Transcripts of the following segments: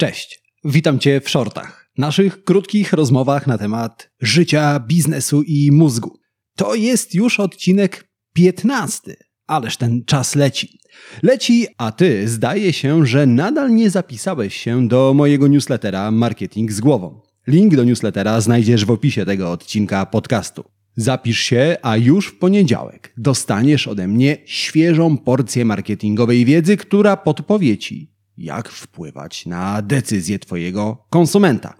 Cześć, witam Cię w shortach, naszych krótkich rozmowach na temat życia, biznesu i mózgu. To jest już odcinek 15, ależ ten czas leci. Leci, a Ty zdaje się, że nadal nie zapisałeś się do mojego newslettera Marketing z głową. Link do newslettera znajdziesz w opisie tego odcinka podcastu. Zapisz się, a już w poniedziałek dostaniesz ode mnie świeżą porcję marketingowej wiedzy, która podpowie Ci, jak wpływać na decyzję Twojego konsumenta.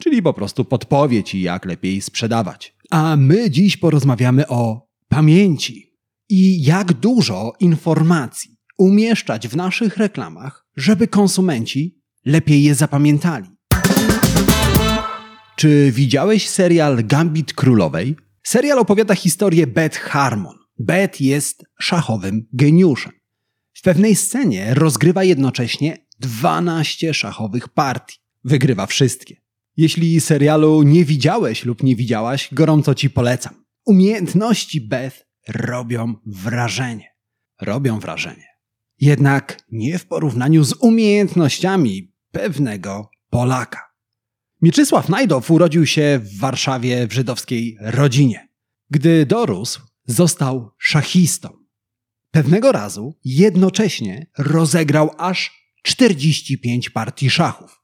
Czyli po prostu podpowie Ci, jak lepiej sprzedawać. A my dziś porozmawiamy o pamięci i jak dużo informacji umieszczać w naszych reklamach, żeby konsumenci lepiej je zapamiętali. Czy widziałeś serial Gambit Królowej? Serial opowiada historię Beth Harmon. Beth jest szachowym geniuszem. W pewnej scenie rozgrywa jednocześnie 12 szachowych partii. Wygrywa wszystkie. Jeśli serialu nie widziałeś lub nie widziałaś, gorąco Ci polecam. Umiejętności Beth robią wrażenie. Robią wrażenie. Jednak nie w porównaniu z umiejętnościami pewnego Polaka. Mieczysław Najdorf urodził się w Warszawie w żydowskiej rodzinie. Gdy dorósł, został szachistą. Pewnego razu jednocześnie rozegrał aż 45 partii szachów.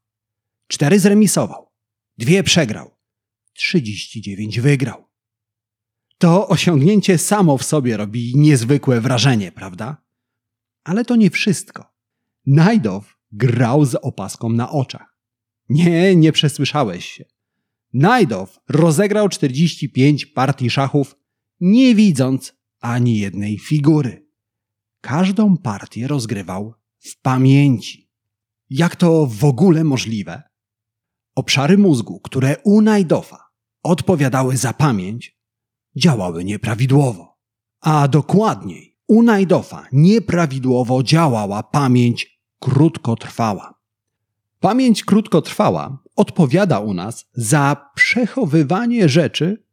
4 zremisował, 2 przegrał, 39 wygrał. To osiągnięcie samo w sobie robi niezwykłe wrażenie, prawda? Ale to nie wszystko. Najdorf grał z opaską na oczach. Nie, nie przesłyszałeś się. Najdorf rozegrał 45 partii szachów, nie widząc ani jednej figury. Każdą partię rozgrywał w pamięci. Jak to w ogóle możliwe? Obszary mózgu, które u Najdorfa odpowiadały za pamięć, działały nieprawidłowo. A dokładniej, u Najdorfa nieprawidłowo działała pamięć krótkotrwała. Pamięć krótkotrwała odpowiada u nas za przechowywanie rzeczy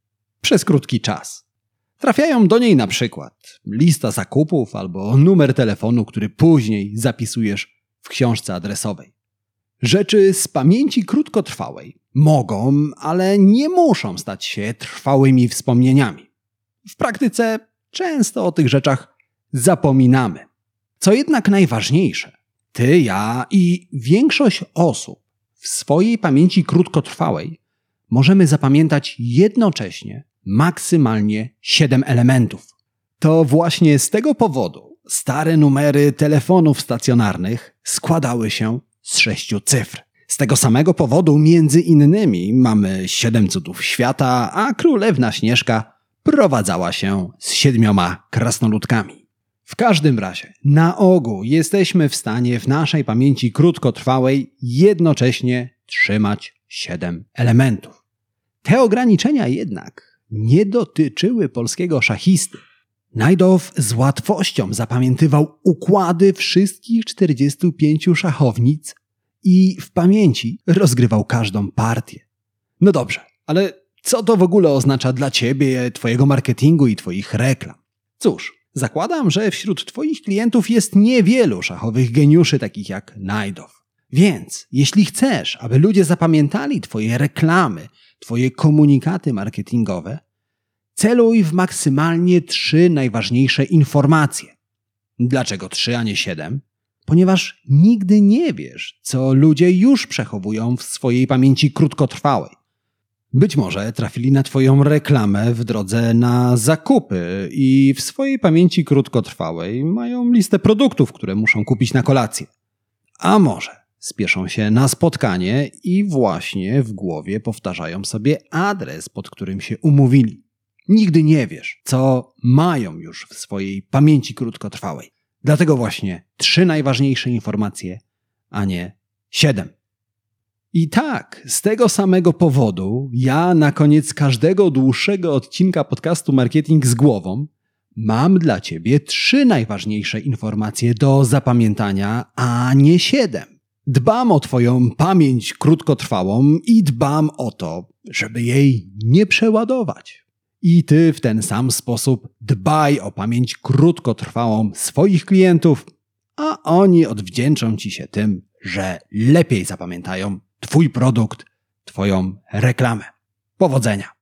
przez krótki czas. Trafiają do niej na przykład lista zakupów albo numer telefonu, który później zapisujesz w książce adresowej. Rzeczy z pamięci krótkotrwałej mogą, ale nie muszą stać się trwałymi wspomnieniami. W praktyce często o tych rzeczach zapominamy. Co jednak najważniejsze, Ty, ja i większość osób w swojej pamięci krótkotrwałej możemy zapamiętać jednocześnie maksymalnie 7 elementów. To właśnie z tego powodu stare numery telefonów stacjonarnych składały się z 6 cyfr. Z tego samego powodu między innymi mamy 7 cudów świata, a królewna Śnieżka prowadzała się z 7 krasnoludkami. W każdym razie, na ogół jesteśmy w stanie w naszej pamięci krótkotrwałej jednocześnie trzymać 7 elementów. Te ograniczenia jednak nie dotyczyły polskiego szachisty. Najdorf z łatwością zapamiętywał układy wszystkich 45 szachownic i w pamięci rozgrywał każdą partię. No dobrze, ale co to w ogóle oznacza dla Ciebie, Twojego marketingu i Twoich reklam? Cóż, zakładam, że wśród Twoich klientów jest niewielu szachowych geniuszy takich jak Najdorf. Więc jeśli chcesz, aby ludzie zapamiętali Twoje reklamy, Twoje komunikaty marketingowe, celuj w maksymalnie 3 najważniejsze informacje. Dlaczego 3, a nie 7? Ponieważ nigdy nie wiesz, co ludzie już przechowują w swojej pamięci krótkotrwałej. Być może trafili na Twoją reklamę w drodze na zakupy i w swojej pamięci krótkotrwałej mają listę produktów, które muszą kupić na kolację. A może spieszą się na spotkanie i właśnie w głowie powtarzają sobie adres, pod którym się umówili. Nigdy nie wiesz, co mają już w swojej pamięci krótkotrwałej. Dlatego właśnie 3 najważniejsze informacje, a nie 7. I tak, z tego samego powodu ja na koniec każdego dłuższego odcinka podcastu Marketing z głową mam dla Ciebie 3 najważniejsze informacje do zapamiętania, a nie 7. Dbam o Twoją pamięć krótkotrwałą i dbam o to, żeby jej nie przeładować. I Ty w ten sam sposób dbaj o pamięć krótkotrwałą swoich klientów, a oni odwdzięczą Ci się tym, że lepiej zapamiętają Twój produkt, Twoją reklamę. Powodzenia!